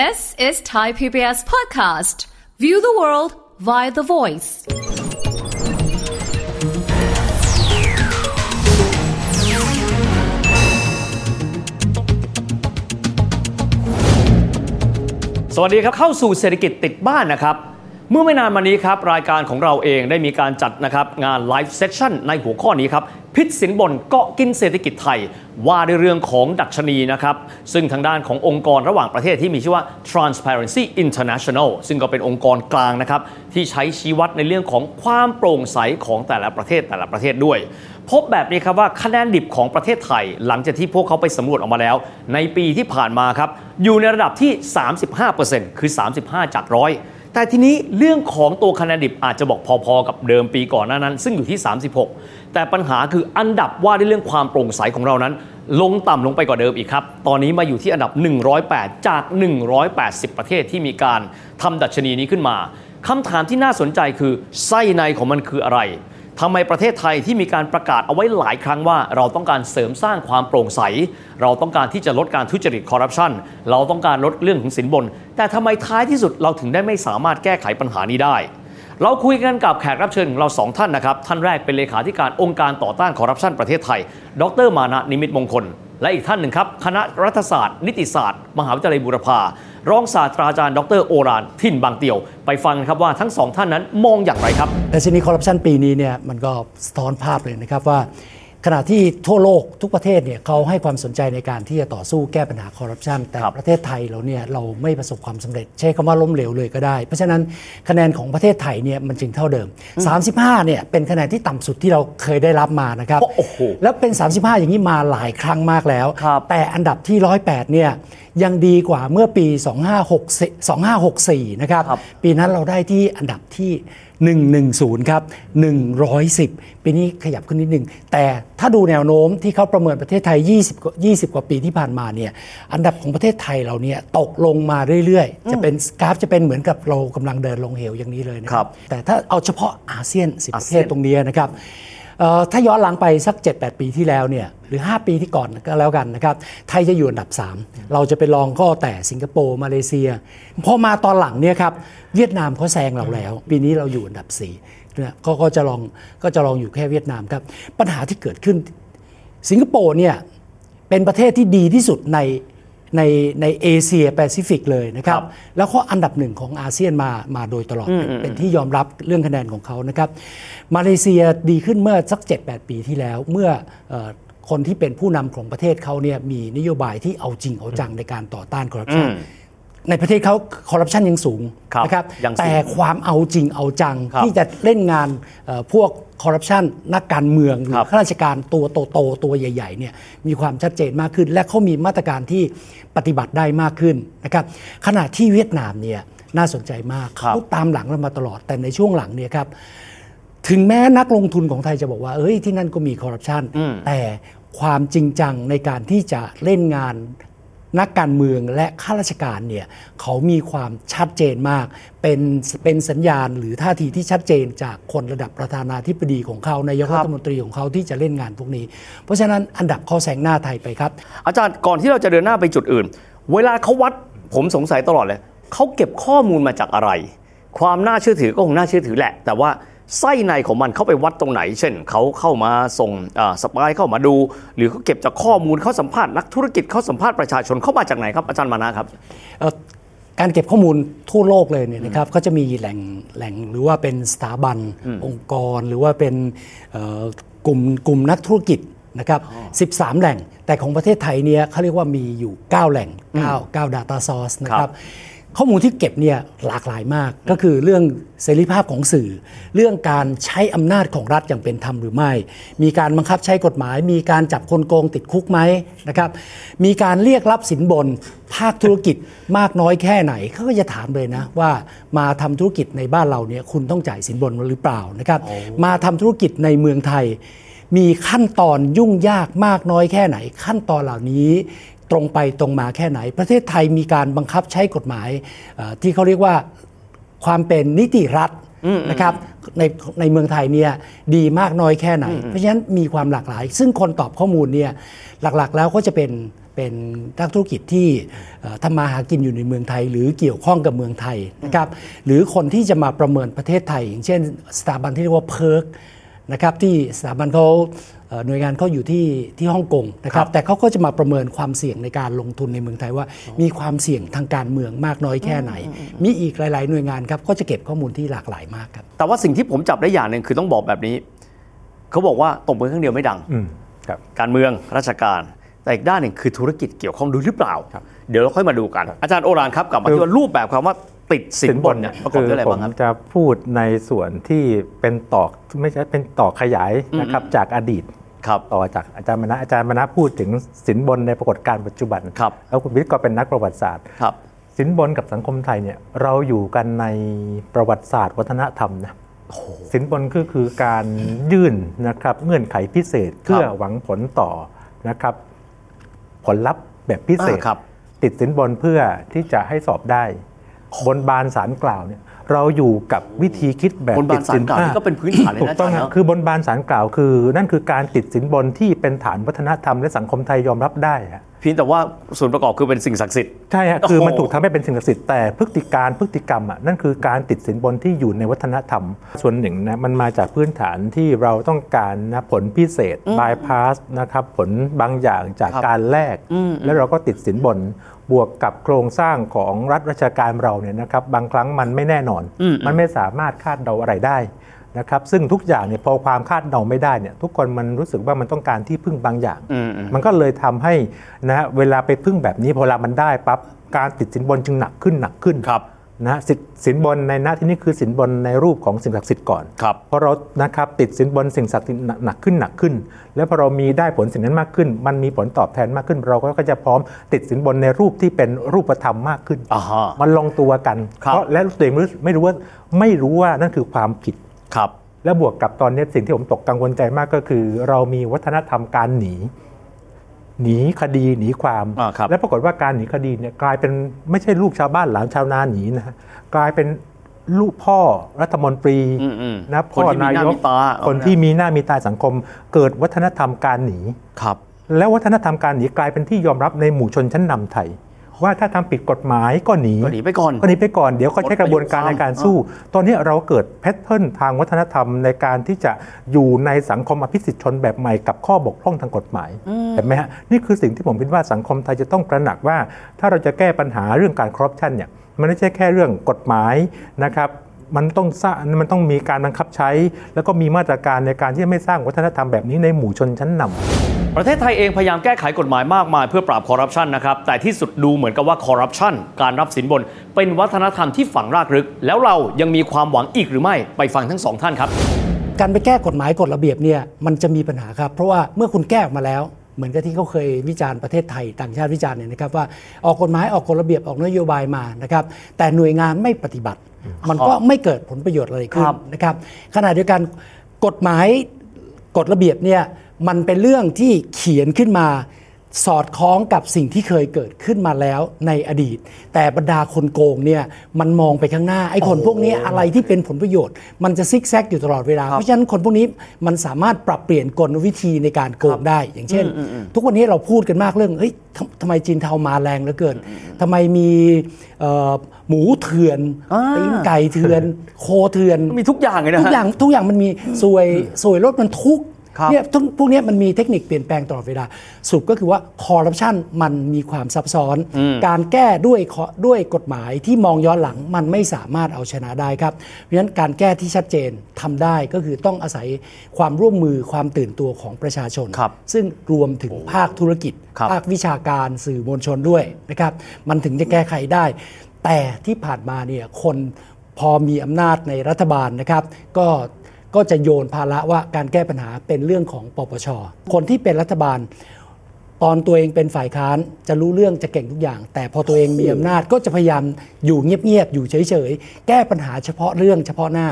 This is Thai PBS podcast. View the world via the voice. สวัสดีครับเข้าสู่เศรษฐกิจติดบ้านนะครับเมื่อไม่นานมานี้ครับรายการของเราเองได้มีการจัดนะครับงานไลฟ์เซสชั่นในหัวข้อนี้ครับพิษสินบนเกาะกินเศรษฐกิจไทยว่าด้วยเรื่องของดัชนีนะครับซึ่งทางด้านขององค์กรระหว่างประเทศที่มีชื่อว่า Transparency International ซึ่งก็เป็นองค์กรกลางนะครับที่ใช้ชี้วัดในเรื่องของความโปร่งใสของแต่ละประเทศด้วยพบแบบนี้ครับว่าคะแนนดิบของประเทศไทยหลังจากที่พวกเขาไปสำรวจออกมาแล้วในปีที่ผ่านมาครับอยู่ในระดับที่ 35% คือ 35 จาก100แต่ทีนี้เรื่องของตัวคะแนนดิบอาจจะบอกพอๆกับเดิมปีก่อนหน้านั้นซึ่งอยู่ที่36แต่ปัญหาคืออันดับว่าด้วยเรื่องความโปร่งใสของเรานั้นลงต่ำลงไปกว่าเดิมอีกครับตอนนี้มาอยู่ที่อันดับ108จาก180ประเทศที่มีการทำดัชนีนี้ขึ้นมาคำถามที่น่าสนใจคือไส้ในของมันคืออะไรทำไมประเทศไทยที่มีการประกาศเอาไว้หลายครั้งว่าเราต้องการเสริมสร้างความโปร่งใสเราต้องการที่จะลดการทุจริตคอร์รัปชันเราต้องการลดเรื่องของสินบนแต่ทำไมท้ายที่สุดเราถึงได้ไม่สามารถแก้ไขปัญหานี้ได้เราคุยกันกับแขกรับเชิญของเรา2ท่านนะครับท่านแรกเป็นเลขาธิการองค์การต่อต้านคอร์รัปชันประเทศไทยดร.มานะนิมิตมงคลและอีกท่านหนึ่งครับคณะรัฐศาสตร์นิติศาสตร์มหาวิทยาลัยบูรพารองศาสตราจารย์ดร.โอฬารถิ่นบางเตียวไปฟังครับว่าทั้งสองท่านนั้นมองอย่างไรครับดัชนีคอร์รัปชันปีนี้เนี่ยมันก็สะท้อนภาพเลยนะครับว่าขณะที่ทั่วโลกทุกประเทศเนี่ยเขาให้ความสนใจในการที่จะต่อสู้แก้ปัญหาคอร์รัปชันแต่ประเทศไทยเราเนี่ยเราไม่ประสบความสำเร็จใช้คำว่าล้มเหลวเลยก็ได้เพราะฉะนั้นคะแนนของประเทศไทยเนี่ยมันจึงเท่าเดิม35เนี่ยเป็นคะแนนที่ต่ำสุดที่เราเคยได้รับมานะครับแล้วเป็น35อย่างนี้มาหลายครั้งมากแล้วแต่อันดับที่108เนี่ยยังดีกว่าเมื่อปี2564นะครับปีนั้นเราได้ที่อันดับที่110ครับ110ปีนี้ขยับขึ้นนิดนึงแต่ถ้าดูแนวโน้มที่เขาประเมินประเทศไทย20กว่าปีที่ผ่านมาเนี่ยอันดับของประเทศไทยเราเนี่ยตกลงมาเรื่อยๆจะเป็นกราฟจะเป็นเหมือนกับเรากำลังเดินลงเหวอย่างนี้เลยนะครับแต่ถ้าเอาเฉพาะอาเซียน10ประเทศตรงนี้นะครับถ้าย้อนหลังไปสัก 7-8 ปีที่แล้วเนี่ยหรือ5ปีที่ก่อนก็แล้วกันนะครับไทยจะอยู่อันดับ3เราจะไปรองก็แต่สิงคโปร์มาเลเซียพอมาตอนหลังเนี่ยครับเวียดนามเขาแซงเราแล้วปีนี้เราอยู่อันดับ4เนี่ยก็จะลองอยู่แค่เวียดนามครับปัญหาที่เกิดขึ้นสิงคโปร์เนี่ยเป็นประเทศที่ดีที่สุดในเอเชียแปซิฟิกเลยนะครับแล้วก็อันดับหนึ่งของอาเซียนมาโดยตลอดเป็นที่ยอมรับเรื่องคะแนนของเขานะครับมาเลเซียดีขึ้นเมื่อสัก 7-8 ปีที่แล้วเมื่อคนที่เป็นผู้นำของประเทศเขาเนี่ยมีนโยบายที่เอาจริงเอาจังในการต่อต้านคอร์รัปชันในประเทศเขาคอร์รัปชันยังสูงนะครับแต่ความเอาจริงเอาจังที่จะเล่นงานพวกคอร์รัปชันนักการเมืองหรือข้าราชการตัวโตๆตัวใหญ่ๆเนี่ยมีความชัดเจนมากขึ้นและเขามีมาตรการที่ปฏิบัติได้มากขึ้นนะครับขณะที่เวียดนามเนี่ยน่าสนใจมากเขาตามหลังเรามาตลอดแต่ในช่วงหลังเนี่ยครับถึงแม้นักลงทุนของไทยจะบอกว่าเอ้ยที่นั่นก็มีคอร์รัปชันแต่ความจริงจังในการที่จะเล่นงานนักการเมืองและข้าราชการเนี่ยเขามีความชัดเจนมากเป็นสัญญาณหรือท่าทีที่ชัดเจนจากคนระดับประธานาธิบดีของเขานายกรัฐมนตรีของเขาที่จะเล่นงานพวกนี้เพราะฉะนั้นอันดับเขาแซงหน้าไทยไปครับอาจารย์ก่อนที่เราจะเดินหน้าไปจุดอื่นเวลาเขาวัดผมสงสัยตลอดเลยเขาเก็บข้อมูลมาจากอะไรความน่าเชื่อถือก็คงน่าเชื่อถือแหละแต่ว่าไส้ในของมันเข้าไปวัดตรงไหนเช่นเขาเข้ามาส่งสปายเข้ามาดูหรือเขาเก็บจากข้อมูลเขาสัมภาษณ์นักธุรกิจเขาสัมภาษณ์ประชาชนเข้ามาจากไหนครับอาจารย์มานะครับการเก็บข้อมูลทั่วโลกเลยเนี่ยนะครับก็จะมีแหล่งหรือว่าเป็นสถาบันองค์กรหรือว่าเป็นกลุ่มนักธุรกิจนะครับ13แหล่งแต่ของประเทศไทยเนี่ยเขาเรียกว่ามีอยู่9แหล่ง9 data source นะครับข้อมูลที่เก็บเนี่ยหลากหลายมากก็คือเรื่องเสรีภาพของสื่อเรื่องการใช้อำนาจของรัฐอย่างเป็นธรรมหรือไม่มีการบังคับใช้กฎหมายมีการจับคนโกงติดคุกไหมนะครับมีการเรียกรับสินบนภาคธุรกิจมากน้อยแค่ไหนเขาก็จะถามเลยนะว่ามาทำธุรกิจในบ้านเราเนี่ยคุณต้องจ่ายสินบนหรือเปล่านะครับมาทำธุรกิจในเมืองไทยมีขั้นตอนยุ่งยากมากน้อยแค่ไหนขั้นตอนเหล่านี้ตรงไปตรงมาแค่ไหนประเทศไทยมีการบังคับใช้กฎหมายที่เขาเรียกว่าความเป็นนิติรัฐนะครับในเมืองไทยเนี่ยดีมากน้อยแค่ไหนเพราะฉะนั้นมีความหลากหลายซึ่งคนตอบข้อมูลเนี่ยหลักๆแล้วก็จะเป็น เป็นนักธุรกิจที่ทำมาหากินอยู่ในเมืองไทยหรือเกี่ยวข้องกับเมืองไทยนะครับหรือคนที่จะมาประเมินประเทศไทยอย่างเช่นสถาบันที่เรียกว่าเพิร์กนะครับที่สถาบันเขาหน่วยงานเขาอยู่ที่ฮ่องกงนะครับแต่เขาก็จะมาประเมินความเสี่ยงในการลงทุนในเมืองไทยว่ามีความเสี่ยงทางการเมืองมากน้อยแค่ไหนมีอีกหลายๆหน่วยงานครับก็จะเก็บข้อมูลที่หลากหลายมากครับแต่ว่าสิ่งที่ผมจับได้อย่างนึงคือต้องบอกแบบนี้เขาบอกว่าตบมือครั้งเดียวไม่ดังการเมืองราชการแต่อีกด้านหนึ่งคือธุรกิจเกี่ยวข้องด้วยหรือเปล่าเดี๋ยวเราค่อยมาดูกันอาจารย์โอฬารครับกลับมาที่ว่ารูปแบบคำว่าติดสินบนเนี่ยประกอบด้วยอะไรบ้างครับผมจะพูดในส่วนที่เป็นต่อไม่ใช่เป็นต่อขยายนะครับจากอดีตต่อจากอาจารย์มณะอาจารย์มณะพูดถึงสินบนในปรากฏการณ์ปัจจุบันแล้วคุณวิทย์ก็เป็นนักประวัติศาสตร์สินบนกับสังคมไทยเนี่ยเราอยู่กันในประวัติศาสตร์วัฒนธรรมนะสินบนคือการยื่นนะครับเงื่อนไขพิเศษเพื่อหวังผลต่อนะครับผลลัพธ์แบบพิเศษติดสินบนเพื่อที่จะให้สอบได้บนบานศาลกล่าวเนี่ยเราอยู่กับวิธีคิดแบบติดสินบนนี่ก็เป็นพื้นฐานเลยนะต้องคือบนบานศาลกล่าวคือนั่นคือการติดสินบนที่เป็นฐานวัฒนธรรมและสังคมไทยยอมรับได้ฮะเพียงแต่ว่าส่วนประกอบคือเป็นสิ่งศักดิ์สิทธิ์ใช่ฮะคือมันถูกทำให้เป็นสิ่งศักดิ์สิทธิ์แต่พฤติกรรมอ่ะนั่นคือการติดสินบนที่อยู่ในวัฒนธรรมส่วนหนึ่งนะมันมาจากพื้นฐานที่เราต้องการนะผลพิเศษบายพาสนะครับผลบางอย่างจากการแลกแล้วเราก็ติดสินบนบวกกับโครงสร้างของรัฐราชการเราเนี่ยนะครับบางครั้งมันไม่แน่นอนมันไม่สามารถคาดเดาอะไรได้นะครับซึ่งทุกอย่างเนี่ยพอความคาดเดาไม่ได้เนี่ยทุกคนมันรู้สึกว่ามันต้องการที่พึ่งบางอย่างมันก็เลยทำให้นะเวลาไปพึ่งแบบนี้พอเรามันได้ปั๊บการติดสินบนจึงหนักขึ้นนะสินบนในหน้าที่นี่คือสินบนในรูปของสิ่งศักดิ์สิทธิ์ก่อนเพราะเรานะครับติดสินบนสิ่งศักดิ์สิทธิ์หนักขึ้นแล้วพอเรามีได้ผลสิ่งนั้นมากขึ้นมันมีผลตอบแทนมากขึ้นเราก็จะพร้อมติดสินบนในรูปที่เป็นรูปธรรมมากขึ้นมันลงตัวกันเพราะและตัวเองไม่รู้ว่านั่นคือความผิดและบวกกับตอนนี้สิ่งที่ผมตกกังวลใจมากก็คือเรามีวัฒนธรรมการหนีคดีหนีความและปรากฏว่าการหนีคดีเนี่ยกลายเป็นไม่ใช่ลูกชาวบ้านหลานชาวนาหนีนะกลายเป็นลูกพ่อรัฐมนตรีนะพ่อนายกคนที่มีหน้ามีตาสังคมเกิดวัฒนธรรมการหนีแล้ววัฒนธรรมการหนีกลายเป็นที่ยอมรับในหมู่ชนชั้นนำไทยว่าถ้าทำผิดกฎหมายก็หนีไปก่อนเดี๋ยวเขาใช้กระบวนการในการสู้ตอนนี้เราเกิดแพทเทิร์นทางวัฒนธรรมในการที่จะอยู่ในสังคมอภิสิทธิชนแบบใหม่กับข้อบกพร่องทางกฎหมายเห็นไหมฮะนี่คือสิ่งที่ผมคิดว่าสังคมไทยจะต้องตระหนักว่าถ้าเราจะแก้ปัญหาเรื่องการคอร์รัปชันเนี่ยมันไม่ใช่แค่เรื่องกฎหมายนะครับมันต้องมีการบังคับใช้แล้วก็มีมาตรการในการที่จะไม่สร้างวัฒนธรรมแบบนี้ในหมู่ชนชั้นนำประเทศไทยเองพยายามแก้ไขกฎหมายมากมายเพื่อปราบคอร์รัปชันนะครับแต่ที่สุดดูเหมือนกับว่าคอร์รัปชันการรับสินบนเป็นวัฒนธรรมที่ฝังรากลึกแล้วเรายังมีความหวังอีกหรือไม่ไปฟังทั้งสองท่านครับการไปแก้กฎหมายกฎระเบียบเนี่ยมันจะมีปัญหาครับเพราะว่าเมื่อคุณแก้ออกมาแล้วเหมือนกับที่เขาเคยวิจารณ์ประเทศไทยต่างชาติวิจารณ์เนี่ยนะครับว่าออกกฎหมายออกกฎระเบียบออกนโยบายมานะครับแต่หน่วยงานไม่ปฏิบัติมันก็ไม่เกิดผลประโยชน์อะไรขึ้นนะครับขณะเดียวกันกฎหมายกฎระเบียบเนี่ยมันเป็นเรื่องที่เขียนขึ้นมาสอดคล้องกับสิ่งที่เคยเกิดขึ้นมาแล้วในอดีตแต่บรรดาคนโกงเนี่ยมันมองไปข้างหน้าไอ้คนพวกนี้อะไรที่เป็นผลประโยชน์มันจะซิกแซกอยู่ตลอดเวลาเพราะฉะนั้นคนพวกนี้มันสามารถปรับเปลี่ยนกลวิธีในการโกงได้อย่างเช่นทุกวันนี้เราพูดกันมากเรื่องเฮ้ยทำไมจีนเทามาแรงเหลือเกินทำไมมีหมูเถื่อนตีนไก่เถื่อนโคเถื่อนมีทุกอย่างเลยนะทุกอย่างมันมีสวยรถมันทุกเนี่ยพวกนี้มันมีเทคนิคเปลี่ยนแปลงตลอดเวลาสุดก็คือว่าคอร์รัปชันมันมีความซับซ้อนการแก้ด้วยกฎหมายที่มองย้อนหลังมันไม่สามารถเอาชนะได้ครับเพราะฉะนั้นการแก้ที่ชัดเจนทำได้ก็คือต้องอาศัยความร่วมมือความตื่นตัวของประชาชนซึ่งรวมถึงภาคธุรกิจภาควิชาการสื่อมวลชนด้วยนะครับมันถึงจะแก้ไขได้แต่ที่ผ่านมาเนี่ยคนพอมีอำนาจในรัฐบาลนะครับก็จะโยนภาระว่าการแก้ปัญหาเป็นเรื่องของปปช.คนที่เป็นรัฐบาลตอนตัวเองเป็นฝ่ายค้านจะรู้เรื่องจะเก่งทุกอย่างแต่พอตัวเองมีอำนาจก็จะพยายามอยู่เงียบๆอยู่เฉยๆแก้ปัญหาเฉพาะเรื่องเฉพาะหน้า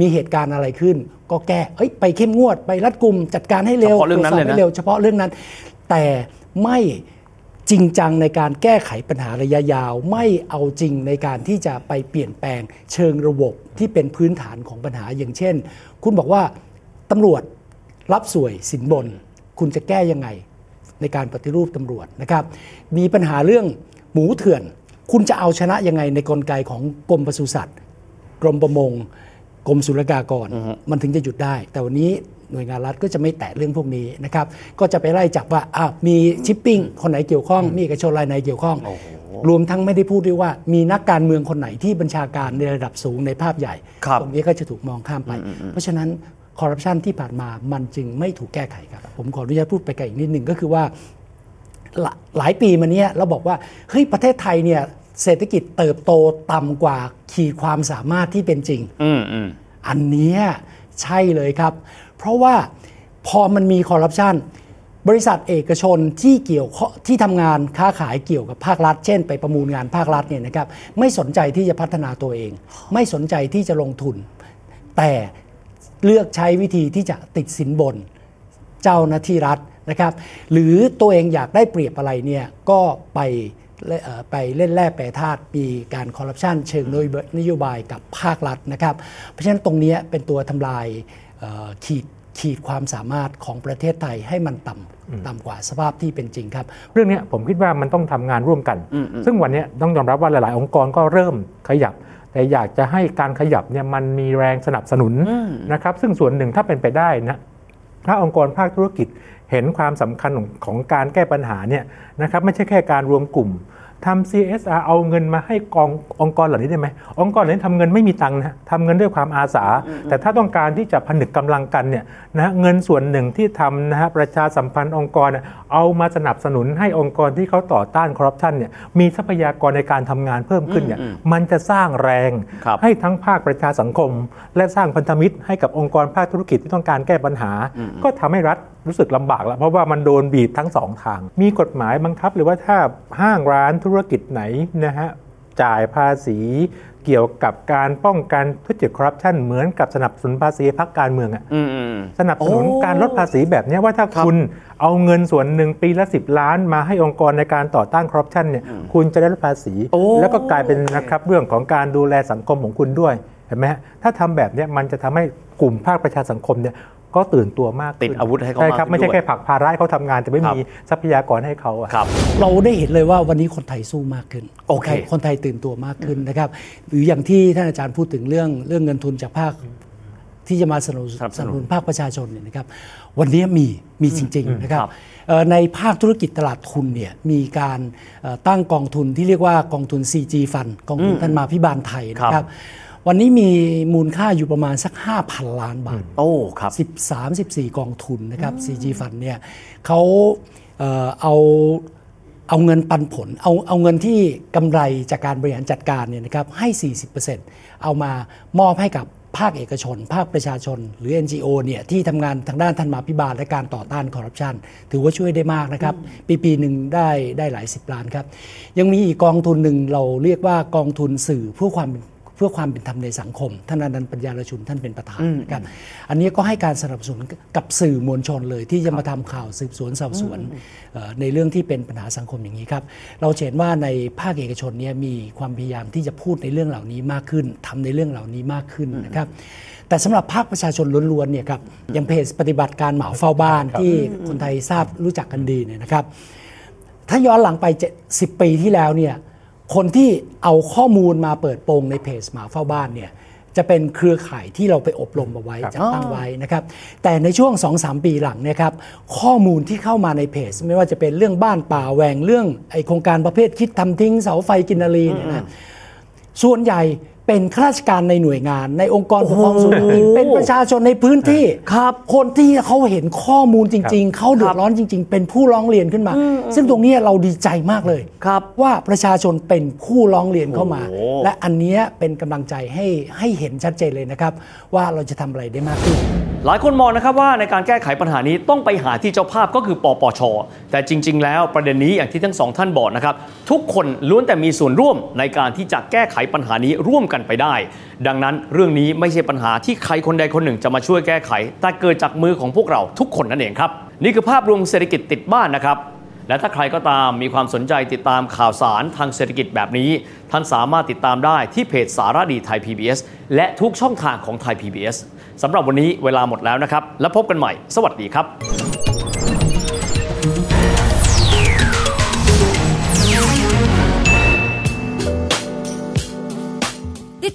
มีเหตุการณ์อะไรขึ้นก็แก้ไปเข้มงวดไปรัดกุมจัดการให้เร็วให้เร็วเฉพาะเรื่องนั้นแต่ไม่จริงจังในการแก้ไขปัญหาระยะยาวไม่เอาจริงในการที่จะไปเปลี่ยนแปลงเชิงระบบที่เป็นพื้นฐานของปัญหาอย่างเช่นคุณบอกว่าตำรวจรับสวยสินบนคุณจะแก้ยังไง ในการปฏิรูปตำรวจนะครับมีปัญหาเรื่องหมูเถื่อนคุณจะเอาชนะยังไงในกลไกของกรมปศุสัตว์กรมประมงกรมศุลกากรมันถึงจะหยุดได้แต่วันนี้หน่วยงานรัฐก็จะไม่แตะเรื่องพวกนี้นะครับก็จะไปไล่จับว่ามีชิปปิ้งคนไหนเกี่ยวข้องมีเอกชนรายไหนเกี่ยวข้องรวมทั้งไม่ได้พูดด้วยว่ามีนักการเมืองคนไหนที่บัญชาการในระดับสูงในภาพใหญ่ตรงนี้ก็จะถูกมองข้ามไปเพราะฉะนั้นคอร์รัปชันที่ผ่านมามันจึงไม่ถูกแก้ไขครับผมขออนุญาตพูดไปไกลอีกนิดนึงก็คือว่าหลายปีมาเนี้ยเราบอกว่าเฮ้ยประเทศไทยเนี่ยเศรษฐกิจเติบโตต่ำกว่าขีดความสามารถที่เป็นจริง อันนี้ใช่เลยครับเพราะว่าพอมันมีคอร์รัปชันบริษัทเอกชนที่เกี่ยวที่ทำงานค้าขายเกี่ยวกับภาครัฐเช่นไปประมูลงานภาครัฐเนี่ยนะครับไม่สนใจที่จะพัฒนาตัวเองไม่สนใจที่จะลงทุนแต่เลือกใช้วิธีที่จะติดสินบนเจ้าหน้าที่รัฐนะครับหรือตัวเองอยากได้เปรียบอะไรเนี่ยก็ไปเล่นแร่แปรธาตุปีการคอร์รัปชันเชิงนโยบายกับภาครัฐนะครับเพราะฉะนั้นตรงนี้เป็นตัวทำลายขีดความสามารถของประเทศไทยให้มันต่ำกว่าสภาพที่เป็นจริงครับเรื่องนี้ผมคิดว่ามันต้องทำงานร่วมกันซึ่งวันนี้ต้องยอมรับว่าหลายๆองค์กรก็เริ่มขยับแต่อยากจะให้การขยับเนี่ยมันมีแรงสนับสนุนนะครับซึ่งส่วนหนึ่งถ้าเป็นไปได้นะถ้าองค์กรภาคธุรกิจเห็นความสำคัญของการแก้ปัญหาเนี่ยนะครับไม่ใช่แค่การรวมกลุ่มทำ CSR เอาเงินมาให้กององค์กรเหล่านี้ได้ไหมองค์กรเหล่านี้ทำเงินไม่มีตังค์นะทำเงินด้วยความอาสาแต่ถ้าต้องการที่จะผนึกกำลังกันเนี่ยนะเงินส่วนหนึ่งที่ทำนะฮะประชาสัมพันธ์องค์กรเอามาสนับสนุนให้องค์กรที่เขาต่อต้านคอร์รัปชันเนี่ยมีทรัพยากรในการทำงานเพิ่มขึ้นเนี่ยมันจะสร้างแรงให้ทั้งภาคประชาสังคมและสร้างพันธมิตรให้กับองค์กรภาคธุรกิจที่ต้องการแก้ปัญหาก็ทำให้รัฐรู้สึกลำบากแล้วเพราะว่ามันโดนบีบทั้งสองทางมีกฎหมายบังคับหรือว่าถ้าห้างร้านธุรกิจไหนนะฮะจ่ายภาษีเกี่ยวกับการป้องกันทุจริตคอร์รัปชันเหมือนกับสนับสนุนภาษีพรรคการเมืองอ่ะสนับสนุนการลดภาษีแบบนี้ว่าถ้าคุณเอาเงินส่วนหนึ่งปีละ10ล้านมาให้องค์กรในการต่อต้านคอร์รัปชันเนี่ยคุณจะได้ลดภาษีแล้วก็กลายเป็นนะครับเรื่องของการดูแลสังคมของคุณด้วยเห็นไหมถ้าทำแบบนี้มันจะทำให้กลุ่มภาคประชาสังคมเนี่ยก็ตื่นตัวมากติดอาวุธให้เขามากครับไม่ใช่แค่ผลักภาระให้เขาทำงานแต่ไม่มีทรัพยากรให้เขาเราได้เห็นเลยว่าวันนี้คนไทยสู้มากขึ้นคนไทยตื่นตัวมากขึ้นนะครับหรืออย่างที่ท่านอาจารย์พูดถึงเรื่องเงินทุนจากภาคที่จะมาสนับสนุนภาคประชาชนเนี่ยนะครับวันนี้มีจริงๆนะครับในภาคธุรกิจตลาดทุนเนี่ยมีการตั้งกองทุนที่เรียกว่ากองทุน CG Fund กองทุนธรรมาภิบาลไทยนะครับวันนี้มีมูลค่าอยู่ประมาณสัก 5,000 ล้านบาทโอ้ครับ13 14กองทุนนะครับ CG Fund เนี่ยเขาเอาเงินปันผลเอาเงินที่กำไรจากการบริหารจัดการเนี่ยนะครับให้ 40% เอามามอบให้กับภาคเอกชนภาคประชาชนหรือ NGO เนี่ยที่ทำงานทางด้านธรรมาภิบาลและการต่อต้านคอร์รัปชันถือว่าช่วยได้มากนะครับปีหนึ่งได้หลายสิบล้านครับยังมีอีกกองทุนหนึ่งเราเรียกว่ากองทุนสื่อเพื่อความเป็นธรรมในสังคมท่านอนันต์ปัญญาลชุนท่านเป็นประธานนะครับอันนี้ก็ให้การสนับสนุนกับสื่อมวลชนเลยที่จะมาทำข่าวสืบสวนสอบสวนในเรื่องที่เป็นปัญหาสังคมอย่างนี้ครับเราเห็นว่าในภาคเอกชนเนี่ยมีความพยายามที่จะพูดในเรื่องเหล่านี้มากขึ้นทำในเรื่องเหล่านี้มากขึ้นนะครับแต่สำหรับภาคประชาชนล้วนๆเนี่ยครับอย่างเพจปฏิบัติการหมาเฝ้าบ้านที่คนไทยทราบรู้จักกันดีเนี่ยนะครับถ้าย้อนหลังไป10ปีที่แล้วเนี่ยคนที่เอาข้อมูลมาเปิดโปงในเพจหมาเฝ้าบ้านเนี่ยจะเป็นเครือข่ายที่เราไปอบรมเอาไว้จัดตั้งไว้นะครับแต่ในช่วง 2-3 ปีหลังเนี่ยครับข้อมูลที่เข้ามาในเพจไม่ว่าจะเป็นเรื่องบ้านป่าแหว่งเรื่องไอโครงการประเภทคิดทำทิ้งเสาไฟกินนารีเนี่ยนะส่วนใหญ่เป็นข้าราชการในหน่วยงานในองค์กรปกครองส่วนท้องถิ่นเป็นประชาชนในพื้นที่ครับคนที่เขาเห็นข้อมูลจริงๆเขาเดือดร้อนจริงๆเป็นผู้ร้องเรียนขึ้นมาซึ่งตรงนี้เราดีใจมากเลยครับว่าประชาชนเป็นผู้ร้องเรียนเข้ามาและอันนี้เป็นกำลังใจให้เห็นชัดเจนเลยนะครับว่าเราจะทำอะไรได้มากขึ้นหลายคนมองนะครับว่าในการแก้ไขปัญหานี้ต้องไปหาที่เจ้าภาพก็คือปปช.แต่จริงๆแล้วประเด็นนี้อย่างที่ทั้งสองท่านบอกนะครับทุกคนล้วนแต่มีส่วนร่วมในการที่จะแก้ไขปัญหานี้ร่วมกันไปได้ดังนั้นเรื่องนี้ไม่ใช่ปัญหาที่ใครคนใดคนหนึ่งจะมาช่วยแก้ไขแต่เกิดจากมือของพวกเราทุกคนนั่นเองครับนี่คือภาพรวมเศรษฐกิจติดบ้านนะครับและถ้าใครก็ตามมีความสนใจติดตามข่าวสารทางเศรษฐกิจแบบนี้ท่านสามารถติดตามได้ที่เพจสารดีไทย PBS และทุกช่องทางของไทย PBS สำหรับวันนี้เวลาหมดแล้วนะครับแล้วพบกันใหม่สวัสดีครับ ติด